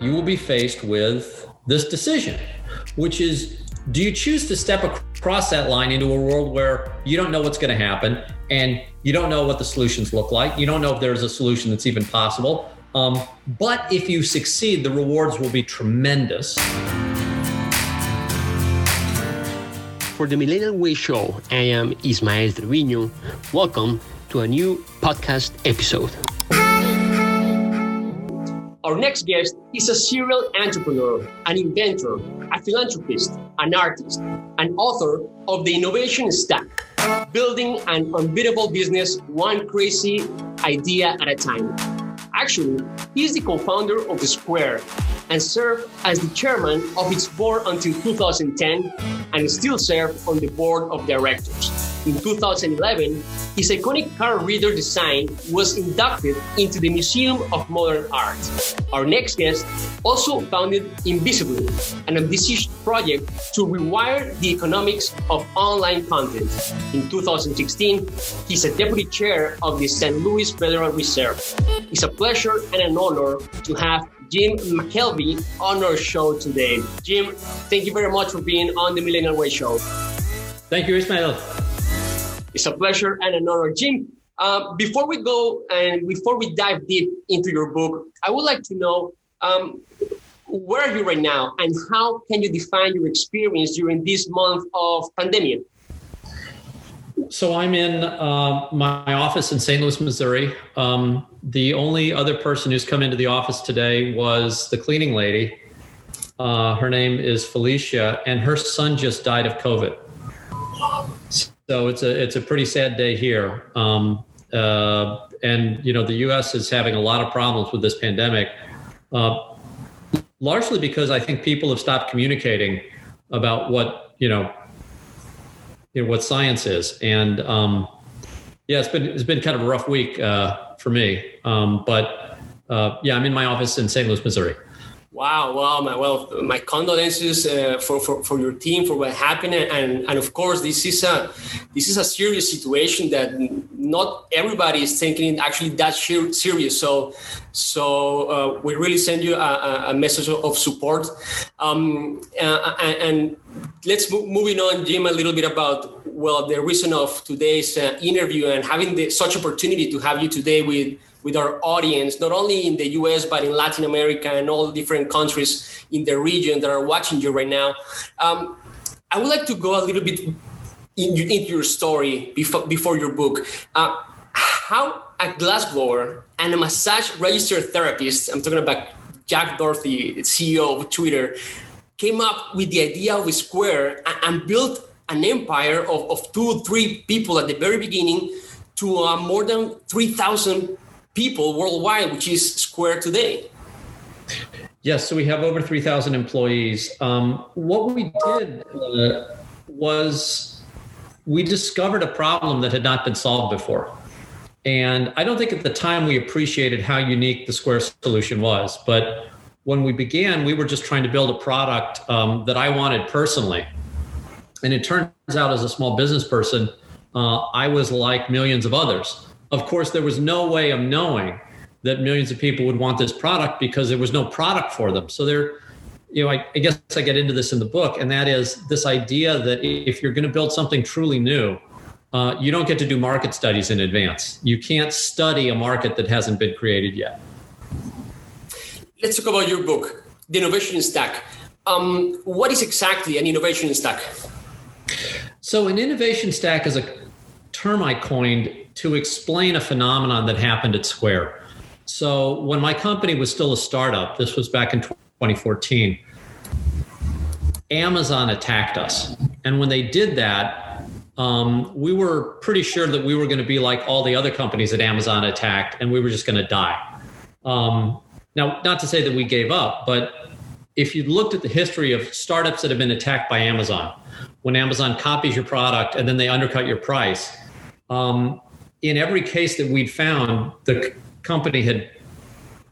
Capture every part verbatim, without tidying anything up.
you will be faced with this decision, which is, do you choose to step across that line into a world where you don't know what's going to happen and you don't know what the solutions look like? You don't know if there's a solution that's even possible. Um, but if you succeed, the rewards will be tremendous. For the Millennial Way Show, I am Ismael Trevino. Welcome to a new podcast episode. Our next guest is a serial entrepreneur, an inventor, a philanthropist, an artist, an author of The Innovation Stack, building an unbeatable business, one crazy idea at a time. Actually, he's the co-founder of Square and served as the chairman of its board until two thousand ten and still served on the board of directors. In two thousand eleven, his iconic car reader design was inducted into the Museum of Modern Art. Our next guest also founded Invisibly, an ambitious project to rewire the economics of online content. In two thousand sixteen, he's a deputy chair of the Saint Louis Federal Reserve. It's a pleasure and an honor to have Jim McKelvey on our show today. Jim, thank you very much for being on the Millennial Way Show. Thank you, Ismael. It's a pleasure and an honor. Jim, uh, before we go and before we dive deep into your book, I would like to know, um, where are you right now and how can you define your experience during this month of pandemic? So I'm in uh, my office in Saint Louis, Missouri. Um, the only other person who's come into the office today was the cleaning lady. Uh, her name is Felicia, and her son just died of COVID. So it's a it's a pretty sad day here. Um, uh, and, you know, the U S is having a lot of problems with this pandemic, uh, largely because I think people have stopped communicating about what, you know, you know what science is. And, um, yeah, it's been it's been kind of a rough week uh, for me. Um, but, uh, yeah, I'm in my office in Saint Louis, Missouri. Wow, wow, my, well, my condolences uh, for, for, for your team, for what happened. And, and of course, this is a this is a serious situation that not everybody is taking actually that serious. So so uh, we really send you a, a message of support. Um, and, and let's move, moving on, Jim, a little bit about, well, the reason of today's uh, interview and having the, such opportunity to have you today with with our audience, not only in the U S, but in Latin America and all different countries in the region that are watching you right now. Um, I would like to go a little bit into in your story before, before your book. Uh, how a glassblower and a massage registered therapist, I'm talking about Jack Dorsey, C E O of Twitter, came up with the idea of Square and, and built an empire of, of two, three people at the very beginning to uh, more than three thousand people worldwide, which is Square today. Yes, so we have over three thousand employees. Um, what we did uh, was we discovered a problem that had not been solved before. And I don't think at the time we appreciated how unique the Square solution was. But when we began, we were just trying to build a product um, that I wanted personally. And it turns out, as a small business person, uh, I was like millions of others. Of course, there was no way of knowing that millions of people would want this product because there was no product for them. So there, you know, I, I guess I get into this in the book, and that is this idea that if you're going to build something truly new, uh, you don't get to do market studies in advance. You can't study a market that hasn't been created yet. Let's talk about your book, The Innovation Stack. Um, what is exactly an innovation stack? So an innovation stack is a term I coined to explain a phenomenon that happened at Square. So when my company was still a startup, this was back in twenty fourteen, Amazon attacked us. And when they did that, um, we were pretty sure that we were going to be like all the other companies that Amazon attacked, and we were just going to die. Um, now, not to say that we gave up, but if you looked at the history of startups that have been attacked by Amazon, when Amazon copies your product and then they undercut your price, um, in every case that we'd found, the company had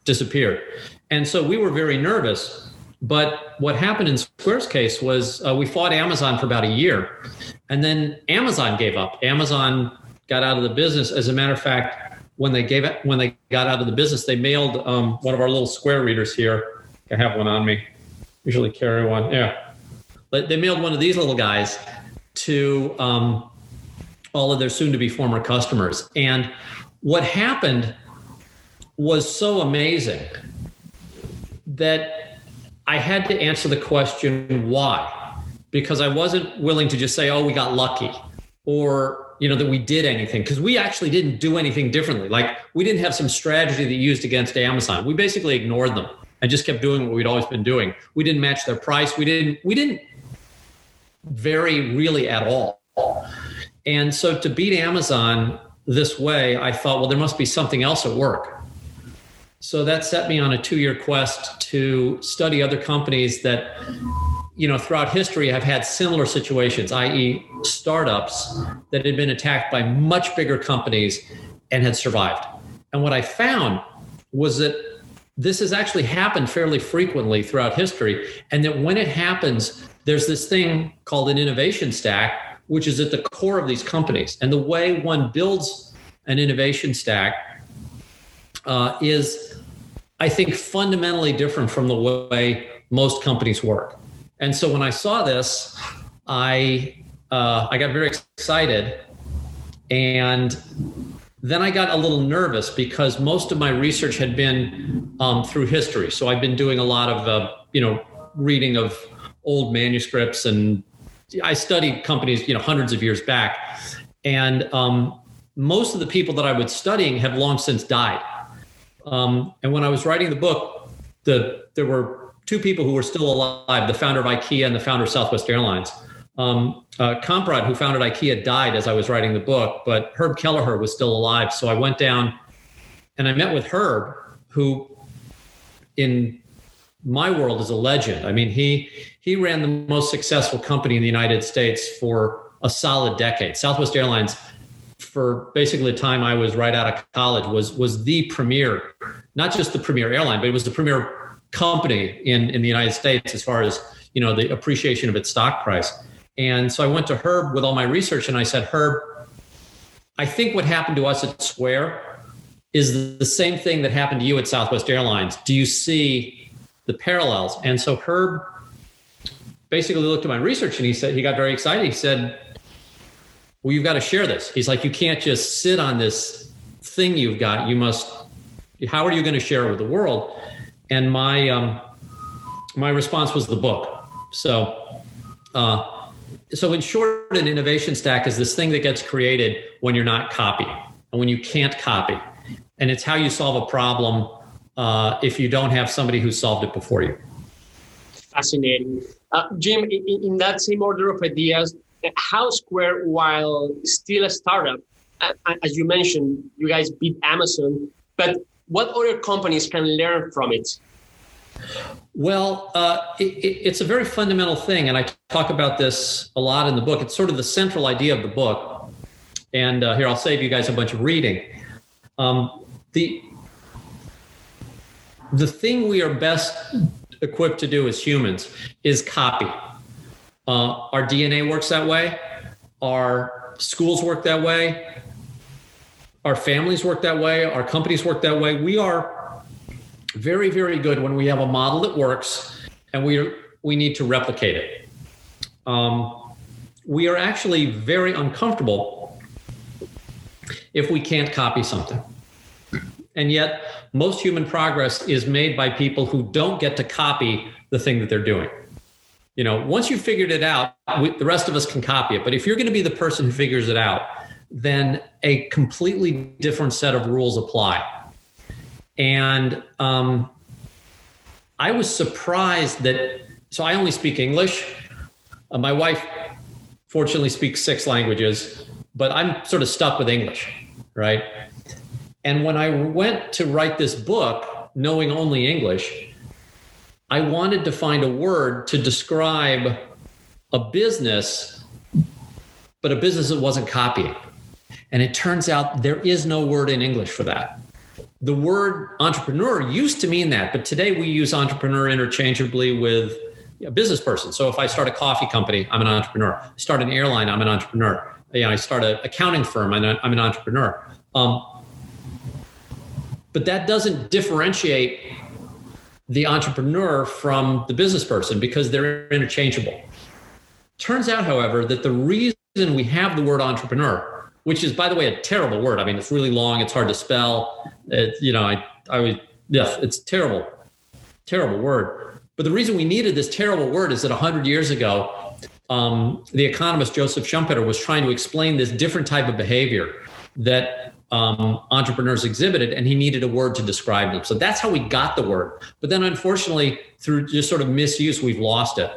disappeared. And so we were very nervous. But what happened in Square's case was uh, we fought Amazon for about a year. And then Amazon gave up. Amazon got out of the business. As a matter of fact, when they gave it, when they got out of the business, they mailed um, one of our little Square readers here I have one on me. Usually carry one. Yeah. But they mailed one of these little guys to um, all of their soon-to-be former customers. And what happened was so amazing that I had to answer the question, why? Because I wasn't willing to just say, oh, we got lucky, or, you know, that we did anything, because we actually didn't do anything differently. Like, we didn't have some strategy that used against Amazon. We basically ignored them and just kept doing what we'd always been doing. We didn't match their price. We didn't, we didn't vary really at all. And so to beat Amazon this way, I thought, well, there must be something else at work. So that set me on a two-year quest to study other companies that, you know, throughout history have had similar situations, that is startups that had been attacked by much bigger companies and had survived. And what I found was that this has actually happened fairly frequently throughout history, and that when it happens, there's this thing called an innovation stack, which is at the core of these companies. And the way one builds an innovation stack uh, is, I think, fundamentally different from the way most companies work. And so when I saw this, I uh, I got very excited, and then I got a little nervous because most of my research had been um, through history. So I've been doing a lot of uh, you know reading of old manuscripts, and I studied companies you know hundreds of years back, and um, most of the people that I was studying had long since died. Um, and when I was writing the book, the there were. two people who were still alive, the founder of IKEA and the founder of Southwest Airlines. Um, uh, Comprad, who founded IKEA, died as I was writing the book, but Herb Kelleher was still alive. So I went down and I met with Herb, who in my world is a legend. I mean, he he ran the most successful company in the United States for a solid decade. Southwest Airlines, for basically the time I was right out of college, was was the premier, not just the premier airline, but it was the premier company in, in the United States as far as, you know, the appreciation of its stock price. And so I went to Herb with all my research and I said, Herb, I think what happened to us at Square is the same thing that happened to you at Southwest Airlines. Do you see the parallels? And so Herb basically looked at my research and he said, he got very excited. He said, well, you've got to share this. He's like, you can't just sit on this thing you've got. You must, how are you going to share it with the world? And my um, my response was the book. So, uh, so in short, an innovation stack is this thing that gets created when you're not copying and when you can't copy, and it's how you solve a problem uh, if you don't have somebody who solved it before you. Fascinating, uh, Jim. In, in that same order of ideas, how Square, while still a startup, as you mentioned, you guys beat Amazon, but what other companies can learn from it? Well, uh, it, it's a very fundamental thing. And I talk about this a lot in the book. It's sort of the central idea of the book. And uh, here, I'll save you guys a bunch of reading. Um, the, the thing we are best equipped to do as humans is copy. Uh, our D N A works that way. Our schools work that way. Our families work that way. Our companies work that way. We are very, very good when we have a model that works, and we are, we need to replicate it. Um, we are actually very uncomfortable if we can't copy something. And yet, most human progress is made by people who don't get to copy the thing that they're doing. You know, once you figured it out, we, the rest of us can copy it. But if you're going to be the person who figures it out, then a completely different set of rules apply. And um, I was surprised that, so I only speak English. Uh, my wife fortunately speaks six languages, but I'm sort of stuck with English, right? And when I went to write this book, knowing only English, I wanted to find a word to describe a business, but a business that wasn't copying. And it turns out there is no word in English for that. The word entrepreneur used to mean that, but today we use entrepreneur interchangeably with a business person. So if I start a coffee company, I'm an entrepreneur. I start an airline, I'm an entrepreneur. You know, I start an accounting firm, I'm an entrepreneur. Um, but that doesn't differentiate the entrepreneur from the business person because they're interchangeable. Turns out, however, that the reason we have the word entrepreneur, which is, by the way, a terrible word. I mean, it's really long. It's hard to spell. It, you know, I, I was, yeah, it's terrible, terrible word. But the reason we needed this terrible word is that one hundred years ago, um, the economist Joseph Schumpeter was trying to explain this different type of behavior that um, entrepreneurs exhibited, and he needed a word to describe them. So that's how we got the word. But then, unfortunately, through just sort of misuse, we've lost it.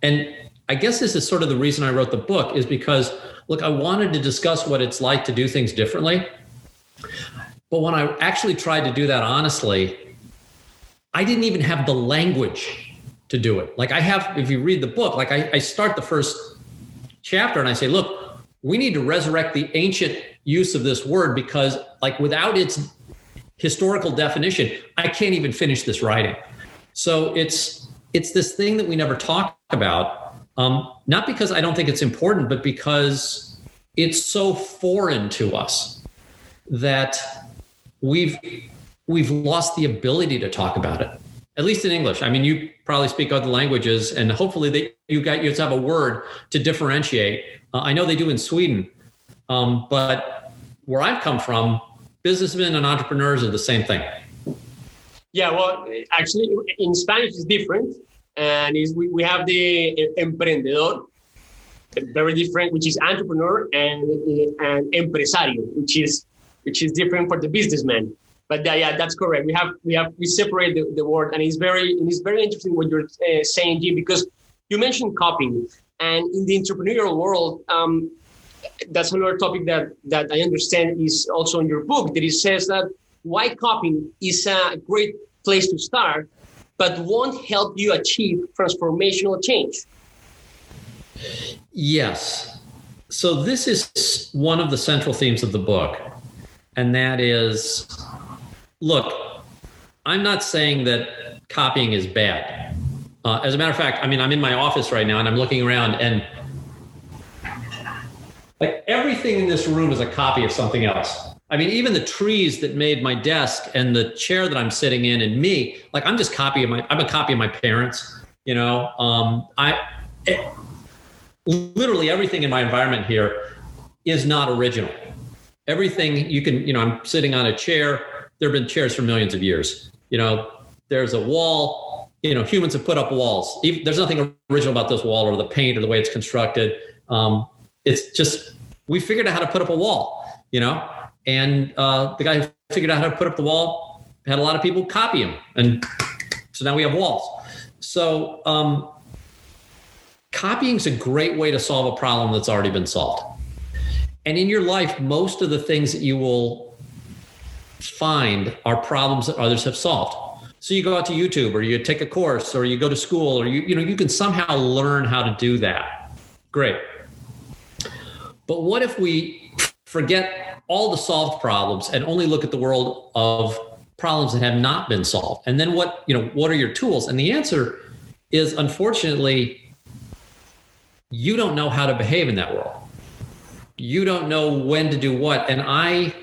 And I guess this is sort of the reason I wrote the book is because, look, I wanted to discuss what it's like to do things differently. But when I actually tried to do that, honestly, I didn't even have the language to do it. Like I have, if you read the book, like I, I start the first chapter and I say, look, we need to resurrect the ancient use of this word because like without its historical definition, I can't even finish this writing. So it's, It's this thing that we never talk about, um, not because I don't think it's important, but because it's so foreign to us that we've we've lost the ability to talk about it, at least in English. I mean, you probably speak other languages, and hopefully they, you got you have a word to differentiate. Uh, I know they do in Sweden, um, but where I've come from, businessmen and entrepreneurs are the same thing. Yeah, well, actually, in Spanish, it's different. And it's, we, we have the emprendedor, very different, which is entrepreneur, and, and empresario, which is which is different for the businessman. But yeah, yeah, that's correct. We have we have we separate the, the word, and it's very it's very interesting what you're uh, saying, Jim, because you mentioned copying, and in the entrepreneurial world, um, that's another topic that that I understand is also in your book. That it says that. Why copying is a great place to start, but won't help you achieve transformational change. Yes. So this is one of the central themes of the book. And that is, look, I'm not saying that copying is bad. Uh, as a matter of fact, I mean, I'm in my office right now and I'm looking around and like everything in this room is a copy of something else. I mean, even the trees that made my desk and the chair that I'm sitting in and me, like I'm just copying my, I'm a copy of my parents, you know, um, I, it, literally everything in my environment here is not original. Everything you can, you know, I'm sitting on a chair. There've been chairs for millions of years. You know, there's a wall, you know, humans have put up walls. Even, there's nothing original about this wall or the paint or the way it's constructed. Um, it's just, we figured out how to put up a wall, you know? And uh, the guy who figured out how to put up the wall had a lot of people copy him. And so now we have walls. So um, copying is a great way to solve a problem that's already been solved. And in your life, most of the things that you will find are problems that others have solved. So you go out to YouTube or you take a course or you go to school or you, you know, you can somehow learn how to do that. Great. But what if we forget all the solved problems and only look at the world of problems that have not been solved? And then what, you know, what are your tools? And the answer is, unfortunately, you don't know how to behave in that world. You don't know when to do what. And I,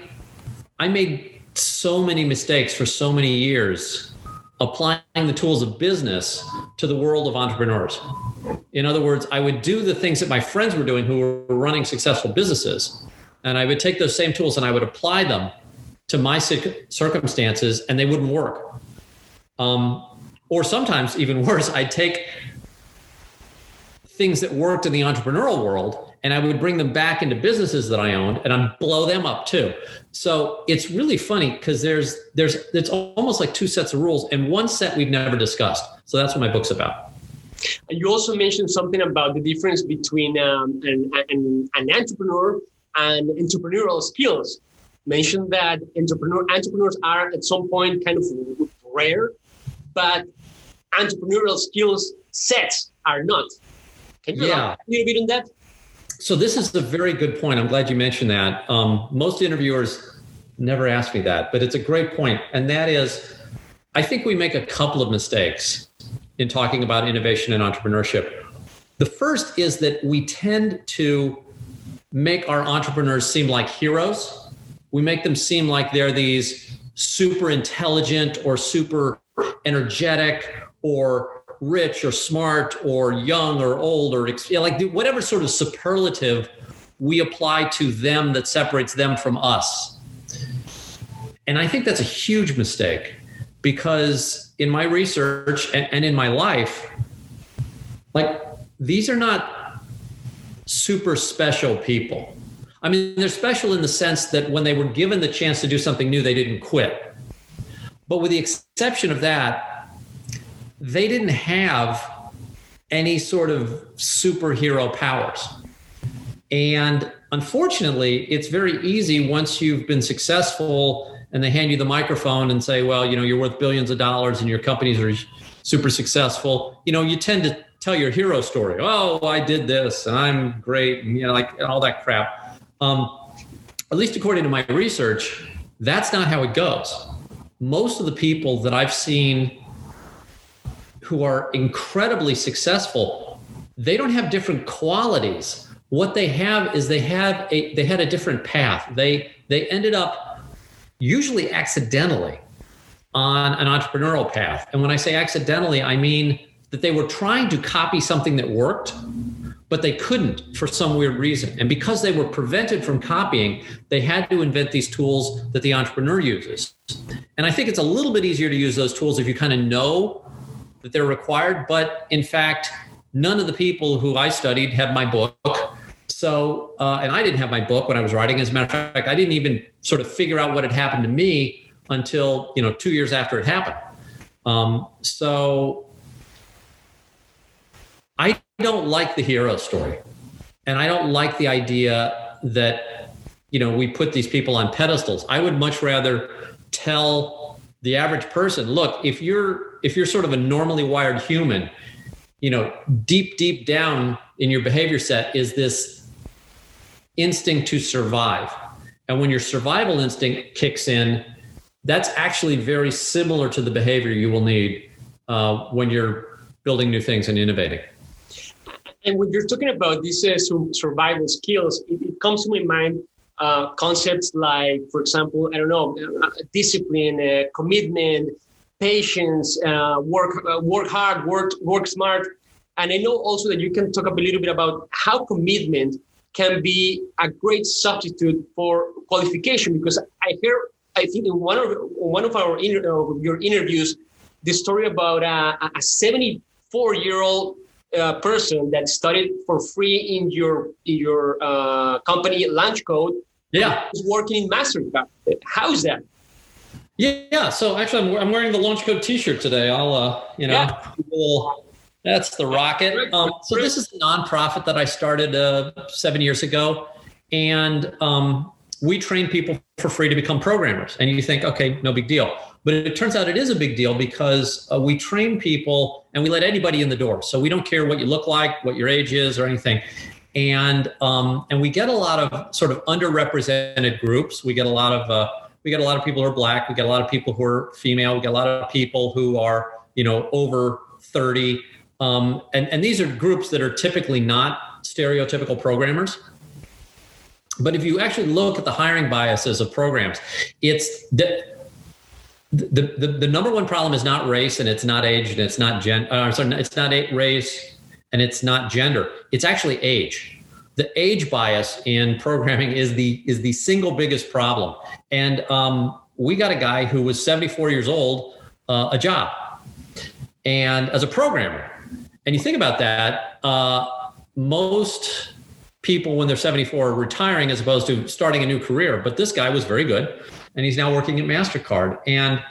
I made so many mistakes for so many years applying the tools of business to the world of entrepreneurs. In other words, I would do the things that my friends were doing who were running successful businesses. And I would take those same tools and I would apply them to my circumstances and they wouldn't work. Um, or sometimes even worse, I'd take things that worked in the entrepreneurial world and I would bring them back into businesses that I owned and I'd blow them up too. So it's really funny because there's, there's, it's almost like two sets of rules and one set we've never discussed. So that's what my book's about. And you also mentioned something about the difference between um, an, an, an entrepreneur and entrepreneurial skills. Mentioned that entrepreneur entrepreneurs are at some point kind of rare, but entrepreneurial skills sets are not. Can you yeah. elaborate a little bit on that? So this is a very good point. I'm glad you mentioned that. Um, most interviewers never ask me that, but it's a great point. And that is, I think we make a couple of mistakes in talking about innovation and entrepreneurship. The first is that we tend to make our entrepreneurs seem like heroes. We make them seem like they're these super intelligent or super energetic or rich or smart or young or old or you know, like whatever sort of superlative we apply to them that separates them from us. And I think that's a huge mistake, because in my research and, and in my life, like these are not super special people. I mean, they're special in the sense that when they were given the chance to do something new, they didn't quit. But with the exception of that, they didn't have any sort of superhero powers. And unfortunately, it's very easy once you've been successful and they hand you the microphone and say, well, you know, you're worth billions of dollars and your companies are super successful. You know, you tend to tell your hero story. Oh, I did this and I'm great. And, you know, like all that crap. Um, at least according to my research, that's not how it goes. Most of the people that I've seen who are incredibly successful, they don't have different qualities. What they have is they have a they had a different path. They they ended up usually accidentally on an entrepreneurial path. And when I say accidentally, I mean that they were trying to copy something that worked, but they couldn't for some weird reason. And because they were prevented from copying, they had to invent these tools that the entrepreneur uses. And I think it's a little bit easier to use those tools if you kind of know that they're required. But in fact, none of the people who I studied had my book. So, uh, and I didn't have my book when I was writing. As a matter of fact, I didn't even sort of figure out what had happened to me until, you know, two years after it happened. Um, so I don't like the hero story. And I don't like the idea that, you know, we put these people on pedestals. I would much rather tell the average person, look, if you're, if you're sort of a normally wired human, you know, deep, deep down in your behavior set is this instinct to survive. And when your survival instinct kicks in, that's actually very similar to the behavior you will need uh, when you're building new things and innovating. And when you're talking about these uh, survival skills, it, it comes to my mind uh, concepts like, for example, I don't know, discipline, uh, commitment, patience, uh, work, uh, work hard, work, work smart. And I know also that you can talk a little bit about how commitment can be a great substitute for qualification, because I hear, I think in one of one of our inter, uh, your interviews, the story about uh, a seventy-four-year-old uh, person that studied for free in your in your uh, company, LaunchCode. Yeah, was working in MasterCard. How is that? Yeah, so actually, I'm I'm wearing the LaunchCode T-shirt today. I'll uh, you know. Yeah. We'll, That's the rocket. Um, so this is a nonprofit that I started uh, seven years ago. And um, we train people for free to become programmers. And you think, okay, no big deal. But it turns out it is a big deal, because uh, we train people and we let anybody in the door. So we don't care what you look like, what your age is or anything. And um, and we get a lot of sort of underrepresented groups. We get a lot of uh, we get a lot of people who are Black. We get a lot of people who are female. We get a lot of people who are, you know, over thirty. Um, and, and these are groups that are typically not stereotypical programmers. But if you actually look at the hiring biases of programs, it's the the the, the number one problem is not race, and it's not age, and it's not gen. Uh, sorry, it's not race, and it's not gender. It's actually age. The age bias in programming is the is the single biggest problem. And um, we got a guy who was seventy-four years old, uh, a job, and as a programmer. And you think about that, uh, most people when they're seventy-four are retiring as opposed to starting a new career. But this guy was very good, and he's now working at MasterCard. And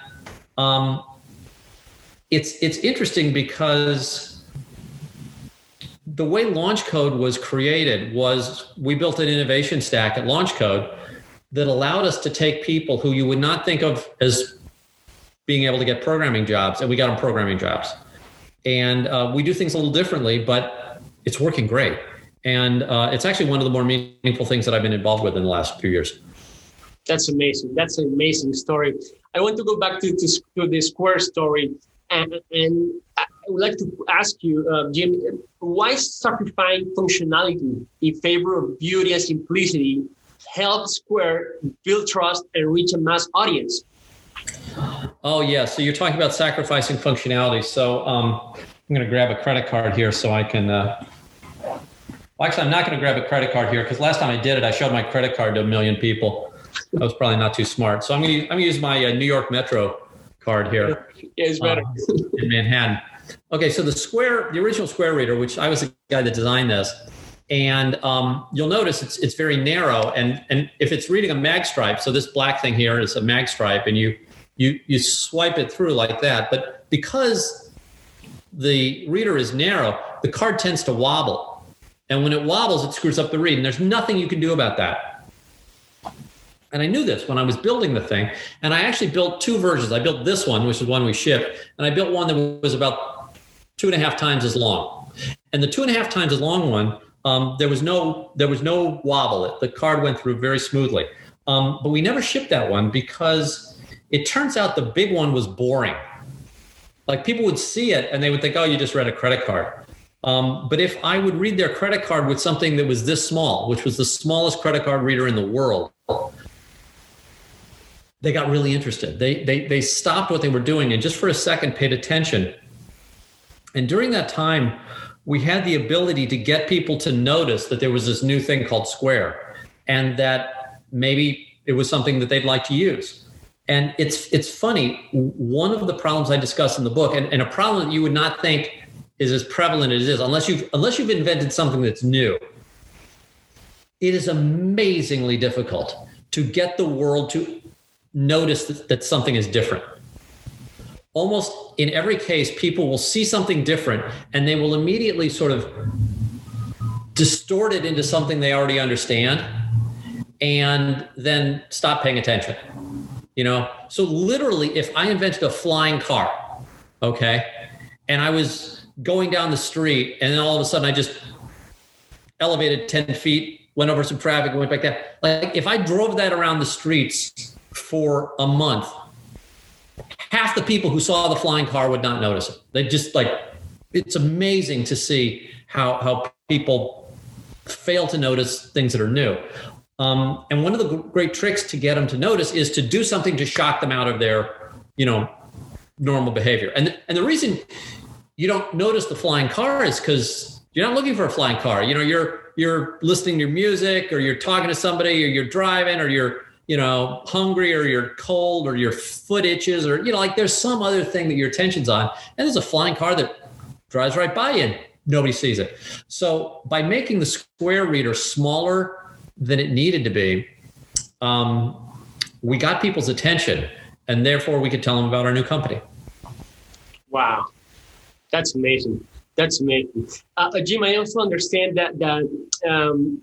um, it's it's interesting, because the way LaunchCode was created was we built an innovation stack at LaunchCode that allowed us to take people who you would not think of as being able to get programming jobs, and we got them programming jobs. And uh, we do things a little differently, but it's working great. And uh, it's actually one of the more meaningful things that I've been involved with in the last few years. That's amazing. That's an amazing story. I want to go back to, to, to the Square story. And, and I would like to ask you, uh, Jim, why sacrificing functionality in favor of beauty and simplicity helped Square build trust and reach a mass audience? Oh, yeah. So you're talking about sacrificing functionality. So um, I'm going to grab a credit card here so I can uh... – well, actually, I'm not going to grab a credit card here because last time I did it, I showed my credit card to a million people. That was probably not too smart. So I'm going to I'm going to use my uh, New York Metro card here. Yeah, it's better. Um, in Manhattan. Okay, so the Square, the original Square Reader, which I was the guy that designed this, and um, you'll notice it's it's very narrow. And and if it's reading a mag stripe, so this black thing here is a mag stripe, and you you you swipe it through like that. But because the reader is narrow, the card tends to wobble, and when it wobbles, it screws up the read. And there's nothing you can do about that. And I knew this when I was building the thing. And I actually built two versions. I built this one, which is one we shipped. And I built one that was about two and a half times as long. And the two and a half times as long one, um, there was no there was no wobble. It, the card went through very smoothly. Um, but we never shipped that one because it turns out the big one was boring. Like people would see it and they would think, oh, you just read a credit card. Um, but if I would read their credit card with something that was this small, which was the smallest credit card reader in the world, they got really interested. They, they they stopped what they were doing and just for a second paid attention. And during that time, we had the ability to get people to notice that there was this new thing called Square and that maybe it was something that they'd like to use. And it's it's funny, one of the problems I discuss in the book, and, and a problem that you would not think is as prevalent as it is, unless you've, unless you've invented something that's new, it is amazingly difficult to get the world to notice that, that something is different. Almost in every case, people will see something different and they will immediately sort of distort it into something they already understand and then stop paying attention. You know, so literally if I invented a flying car, okay, and I was going down the street and then all of a sudden I just elevated ten feet, went over some traffic and went back down. Like if I drove that around the streets for a month, half the people who saw the flying car would not notice it. They just like, it's amazing to see how how people fail to notice things that are new. Um, and one of the great tricks to get them to notice is to do something to shock them out of their, you know, normal behavior. And, and the reason you don't notice the flying car is because you're not looking for a flying car. You know, you're, you're listening to music or you're talking to somebody or you're driving or you're, you know, hungry or you're cold or your foot itches or, you know, like there's some other thing that your attention's on. And there's a flying car that drives right by you and nobody sees it. So by making the Square Reader smaller than it needed to be, um, we got people's attention and therefore we could tell them about our new company. Wow. That's amazing. That's amazing. Uh, Jim, I also understand that, that um,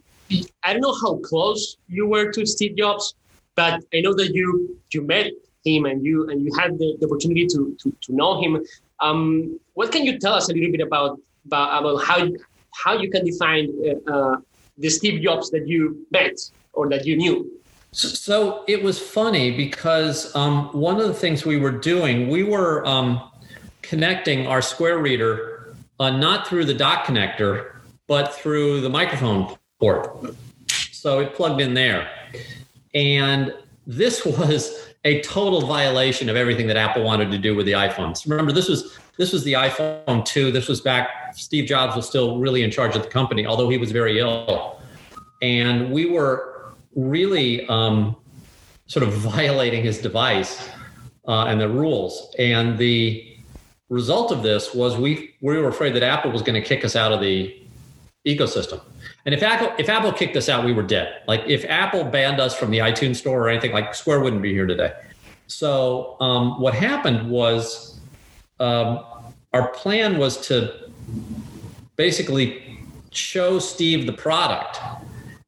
I don't know how close you were to Steve Jobs, but I know that you you met him and you and you had the, the opportunity to, to to know him. Um, what can you tell us a little bit about about, about how you, how you can define uh, the Steve Jobs that you met or that you knew? So it was funny because um, one of the things we were doing, we were um, connecting our Square Reader uh, not through the dock connector, but through the microphone port. So it plugged in there. And this was a total violation of everything that Apple wanted to do with the iPhones. Remember, this was this was the iPhone two. This was back, Steve Jobs was still really in charge of the company, although he was very ill. And we were really um, sort of violating his device uh, and the rules. And the result of this was we we were afraid that Apple was going to kick us out of the ecosystem. And if Apple, if Apple kicked us out, we were dead. Like if Apple banned us from the iTunes store or anything, like Square wouldn't be here today. So um, what happened was um, our plan was to basically show Steve the product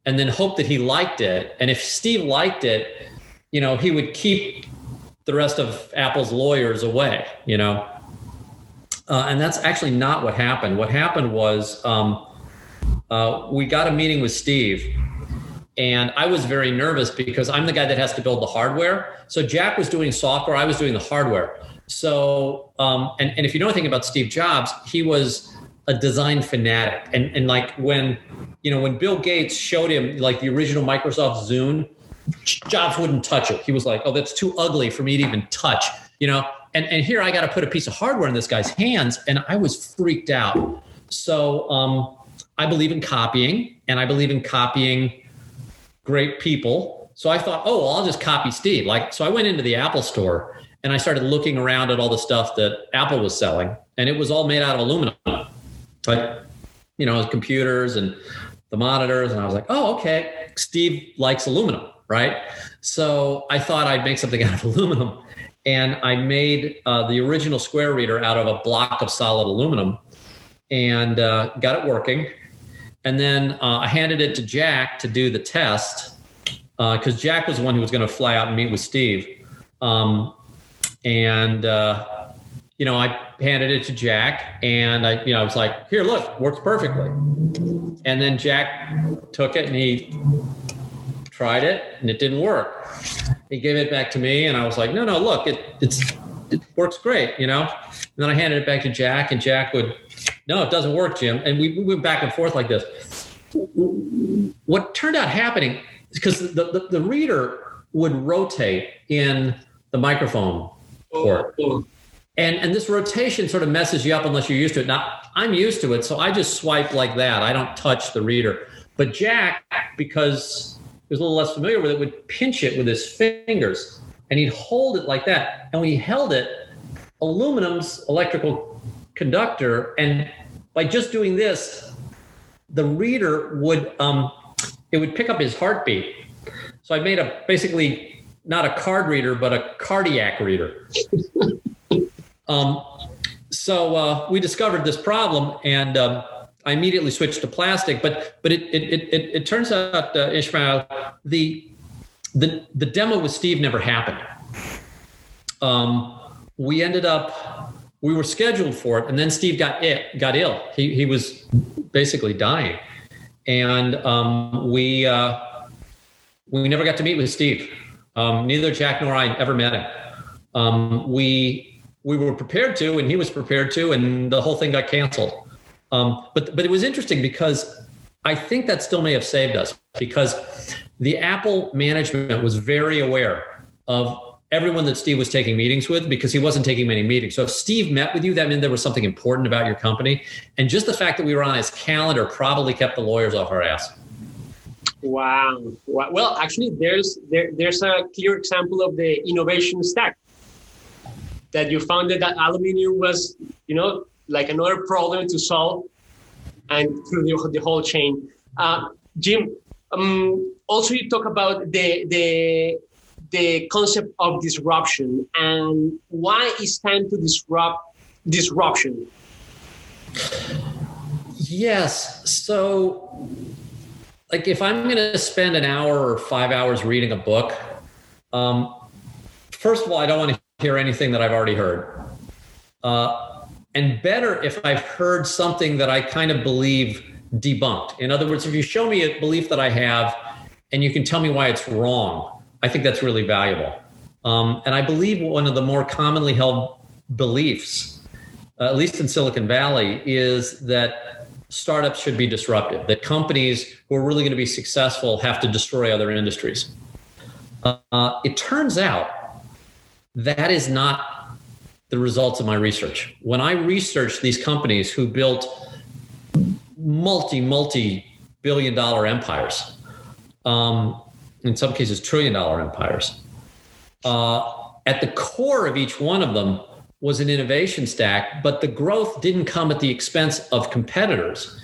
and then hope that he liked it. And if Steve liked it, you know, he would keep the rest of Apple's lawyers away, you know. Uh, and that's actually not what happened. What happened was... Um, Uh, we got a meeting with Steve and I was very nervous because I'm the guy that has to build the hardware. So Jack was doing software. I was doing the hardware. So, um, and, and if you know anything about Steve Jobs, he was a design fanatic. And, and like when, you know, when Bill Gates showed him like the original Microsoft Zune, Jobs wouldn't touch it. He was like, oh, that's too ugly for me to even touch, you know? And and here I got to put a piece of hardware in this guy's hands, and I was freaked out. So um, I believe in copying, and I believe in copying great people. So I thought, oh, well, I'll just copy Steve. Like, so I went into the Apple store and I started looking around at all the stuff that Apple was selling, and it was all made out of aluminum, but you know, computers and the monitors. And I was like, oh, okay, Steve likes aluminum, right? So I thought I'd make something out of aluminum. And I made uh, the original Square Reader out of a block of solid aluminum, and uh, got it working. And then uh, I handed it to Jack to do the test, because uh, Jack was the one who was going to fly out and meet with Steve. Um, and, uh, you know, I handed it to Jack, and I, you know, I was like, here, look, works perfectly. And then Jack took it and he tried it, and it didn't work. He gave it back to me, and I was like, no, no, look, it it's, it works great, you know? And then I handed it back to Jack, and Jack would, no, it doesn't work, Jim. And we, we went back and forth like this. What turned out happening, because the, the, the reader would rotate in the microphone port. Oh. And and this rotation sort of messes you up unless you're used to it. Now, I'm used to it, so I just swipe like that. I don't touch the reader. But Jack, because he was a little less familiar with it, would pinch it with his fingers, and he'd hold it like that. And when he held it, aluminum's electrical conductor, and by just doing this, the reader would, um, it would pick up his heartbeat. So I made a, basically not a card reader, but a cardiac reader. um, so uh, we discovered this problem, and um, I immediately switched to plastic. But but it it it, it, it turns out, uh, Ismael, the the the demo with Steve never happened. Um, we ended up, we were scheduled for it, and then Steve got it got ill. He he was basically dying, and um, we uh, we never got to meet with Steve. Um, neither Jack nor I ever met him. Um, we we were prepared to, and he was prepared to, and the whole thing got canceled. Um, but but it was interesting, because I think that still may have saved us, because the Apple management was very aware of everyone that Steve was taking meetings with, because he wasn't taking many meetings. So if Steve met with you, that meant there was something important about your company. And just the fact that we were on his calendar probably kept the lawyers off our ass. Wow. Well, actually, there's there, there's a clear example of the innovation stack that you found that, that aluminum was, you know, like another problem to solve, and through the, the whole chain. Uh, Jim, um, also you talk about the, the the concept of disruption, and why it's time to disrupt disruption. Yes. So, like, if I'm going to spend an hour or five hours reading a book, um, first of all, I don't want to hear anything that I've already heard. Uh, And better if I've heard something that I kind of believe debunked. In other words, if you show me a belief that I have and you can tell me why it's wrong, I think that's really valuable. Um, and I believe one of the more commonly held beliefs, uh, at least in Silicon Valley, is that startups should be disruptive, that companies who are really going to be successful have to destroy other industries. Uh, uh, it turns out that is not the results of my research. When I researched these companies who built multi, multi billion dollar empires, um, in some cases, trillion dollar empires, uh, at the core of each one of them was an innovation stack, but the growth didn't come at the expense of competitors.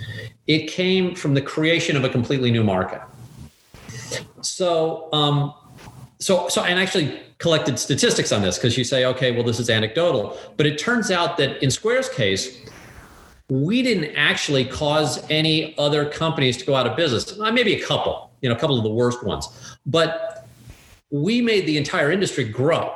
It came from the creation of a completely new market. So, um, so, so, and actually, collected statistics on this, because you say, okay, well, this is anecdotal, but it turns out that in Square's case, we didn't actually cause any other companies to go out of business. Maybe a couple, you know, a couple of the worst ones, but we made the entire industry grow.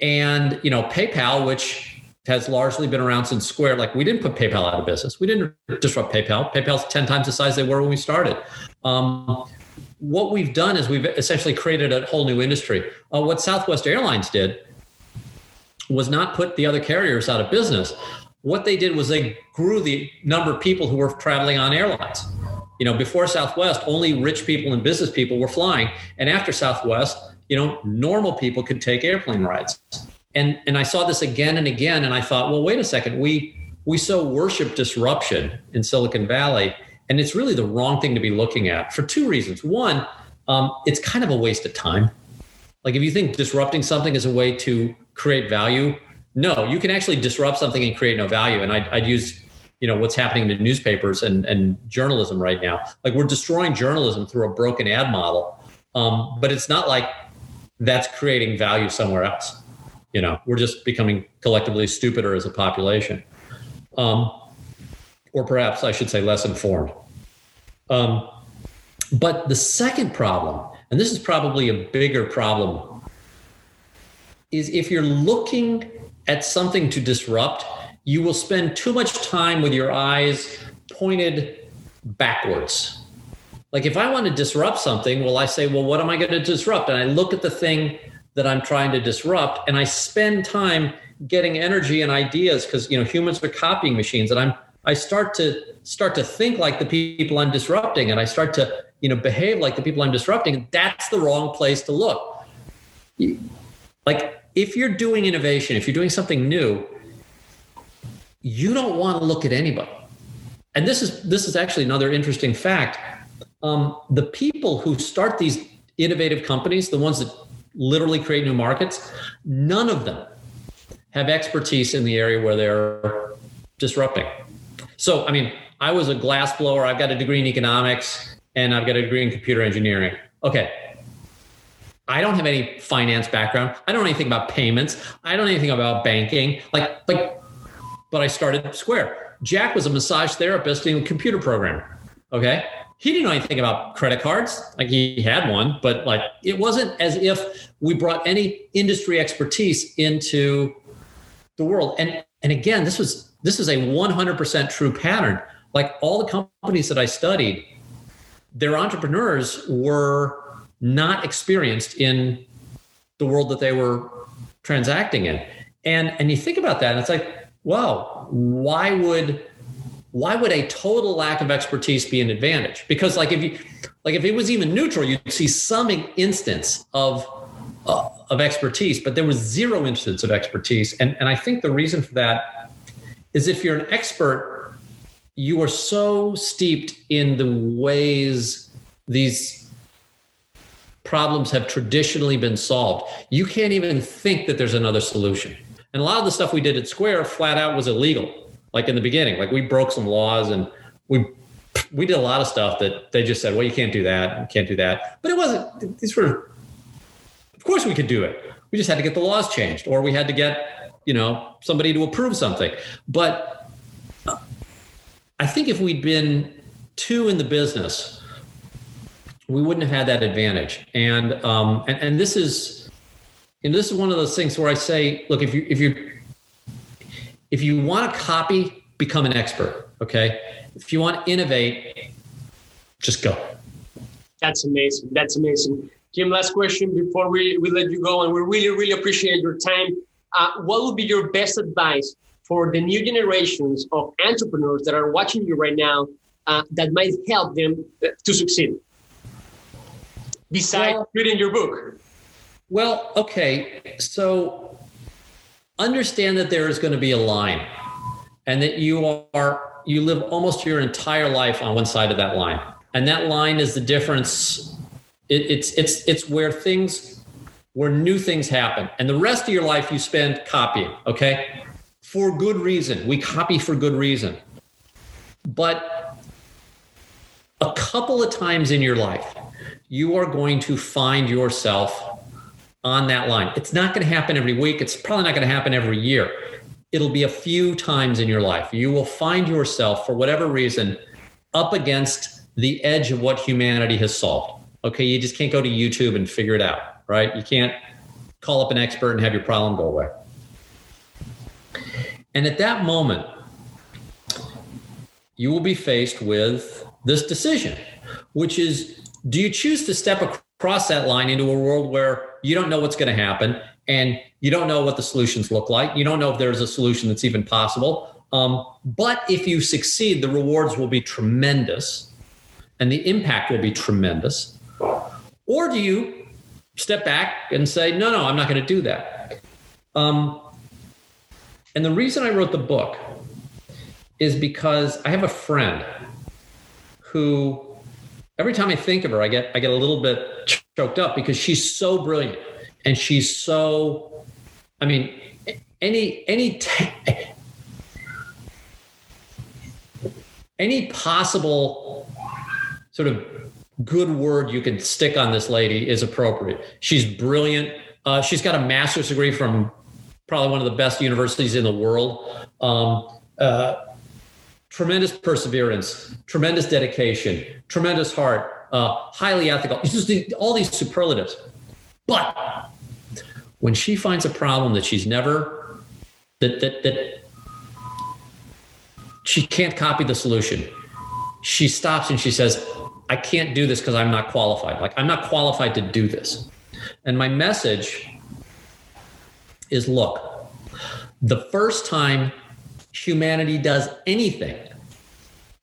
And, you know, PayPal, which has largely been around since Square, like, we didn't put PayPal out of business. We didn't disrupt PayPal. PayPal's ten times the size they were when we started. Um, What we've done is we've essentially created a whole new industry. Uh, what Southwest Airlines did was not put the other carriers out of business. What they did was they grew the number of people who were traveling on airlines. You know, before Southwest, only rich people and business people were flying. And after Southwest, you know, normal people could take airplane rides. And and I saw this again and again. And I thought, well, wait a second. We we so worship disruption in Silicon Valley. And it's really the wrong thing to be looking at for two reasons. One, um, it's kind of a waste of time. Like if you think disrupting something is a way to create value, no, you can actually disrupt something and create no value. And I'd, I'd use, you know, what's happening to newspapers and, and journalism right now. Like we're destroying journalism through a broken ad model. Um, but it's not like that's creating value somewhere else. You know, we're just becoming collectively stupider as a population. Um, or perhaps I should say less informed. Um, but the second problem, and this is probably a bigger problem, is if you're looking at something to disrupt, you will spend too much time with your eyes pointed backwards. Like if I want to disrupt something, well, I say, well, what am I going to disrupt? And I look at the thing that I'm trying to disrupt and I spend time getting energy and ideas because, you know, humans are copying machines, and I'm, I start to start to think like the people I'm disrupting, and I start to, you know, behave like the people I'm disrupting. That's the wrong place to look. Like if you're doing innovation, if you're doing something new, you don't want to look at anybody. And this is this is actually another interesting fact. Um, the people who start these innovative companies, the ones that literally create new markets, none of them have expertise in the area where they're disrupting. So, I mean, I was a glass blower. I've got a degree in economics and I've got a degree in computer engineering. Okay. I don't have any finance background. I don't know anything about payments. I don't know anything about banking. Like, like, but I started Square. Jack was a massage therapist and a computer programmer. Okay. He didn't know anything about credit cards. Like he had one, but like, it wasn't as if we brought any industry expertise into the world. And, and again, this was, This is a one hundred percent true pattern. Like all the companies that I studied, their entrepreneurs were not experienced in the world that they were transacting in. And and you think about that and it's like, wow, why would why would a total lack of expertise be an advantage? Because like if you like if it was even neutral, you'd see some instance of uh, of expertise, but there was zero instance of expertise. And and I think the reason for that is if you're an expert, you are so steeped in the ways these problems have traditionally been solved. You can't even think that there's another solution. And a lot of the stuff we did at Square flat out was illegal, like in the beginning. Like we broke some laws and we we did a lot of stuff that they just said, well, you can't do that, you can't do that. But it wasn't, these were, of course we could do it. We just had to get the laws changed, or we had to get, you know, somebody to approve something. But I think if we'd been two in the business, we wouldn't have had that advantage. And um, and, and this is, and this is one of those things where I say, look, if you if you if you want to copy, become an expert. Okay, if you want to innovate, just go. That's amazing. That's amazing, Jim. Last question before we we let you go, and we really really appreciate your time. Uh, what would be your best advice for the new generations of entrepreneurs that are watching you right now uh, that might help them to succeed? Besides well, reading your book. Well, okay. So understand that there is going to be a line and that you are, you live almost your entire life on one side of that line. And that line is the difference. It, it's, it's, it's where things where new things happen. And the rest of your life you spend copying, okay? For good reason. We copy for good reason. But a couple of times in your life, you are going to find yourself on that line. It's not gonna happen every week. It's probably not gonna happen every year. It'll be a few times in your life. You will find yourself, for whatever reason, up against the edge of what humanity has solved. Okay, you just can't go to YouTube and figure it out. Right? You can't call up an expert and have your problem go away. And at that moment, you will be faced with this decision, which is, do you choose to step across that line into a world where you don't know what's going to happen and you don't know what the solutions look like? You don't know if there's a solution that's even possible. Um, but if you succeed, the rewards will be tremendous. and the impact will be tremendous? Or do you step back and say, no, no, I'm not going to do that? Um, and the reason I wrote the book is because I have a friend who, every time I think of her, I get I get a little bit choked up because she's so brilliant and she's so, I mean, any any t- any possible sort of good word you can stick on this lady is appropriate. She's brilliant. Uh, she's got a master's degree from probably one of the best universities in the world. Um, uh, Tremendous perseverance, tremendous dedication, tremendous heart, uh, highly ethical. It's just the, all these superlatives. But when she finds a problem that she's never, that that that she can't copy the solution, she stops and she says, I can't do this because I'm not qualified. Like, I'm not qualified to do this. And my message is, look, the first time humanity does anything,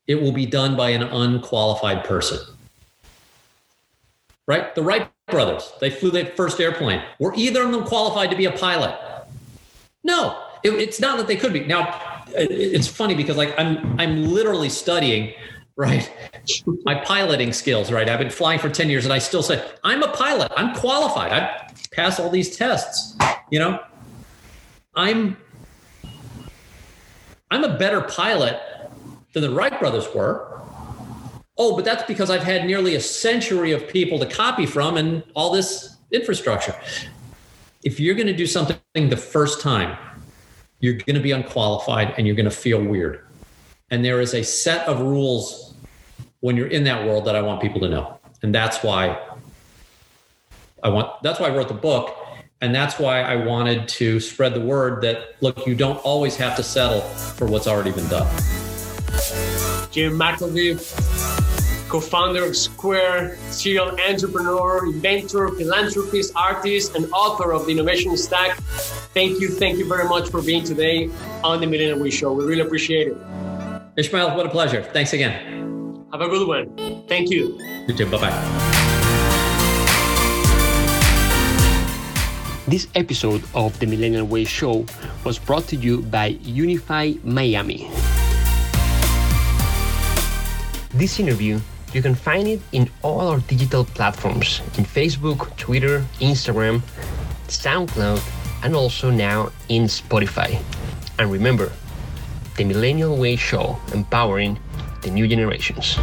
it will be done by an unqualified person, right? The Wright brothers, they flew their first airplane. Were either of them qualified to be a pilot? No, it, it's not that they could be. Now, it, it's funny because like I'm, I'm literally studying, right? My piloting skills, right? I've been flying for ten years and I still say, I'm a pilot, I'm qualified. I pass all these tests, you know, I'm, I'm a better pilot than the Wright brothers were. Oh, but that's because I've had nearly a century of people to copy from and all this infrastructure. If you're going to do something the first time, you're going to be unqualified and you're going to feel weird. And there is a set of rules when you're in that world that I want people to know. And that's why I want, that's why I wrote the book. And that's why I wanted to spread the word that, look, you don't always have to settle for what's already been done. Jim McKelvey, co-founder of Square, serial entrepreneur, inventor, philanthropist, artist, and author of The Innovation Stack. Thank you. Thank you very much for being today on The Millennial Way Show. We really appreciate it. Ismael, what a pleasure. Thanks again. Have a good one. Thank you. You too. Bye-bye. This episode of The Millennial Way Show was brought to you by Unify Miami. This interview, you can find it in all our digital platforms, in Facebook, Twitter, Instagram, SoundCloud, and also now in Spotify. And remember, The Millennial Way Show, empowering the new generations.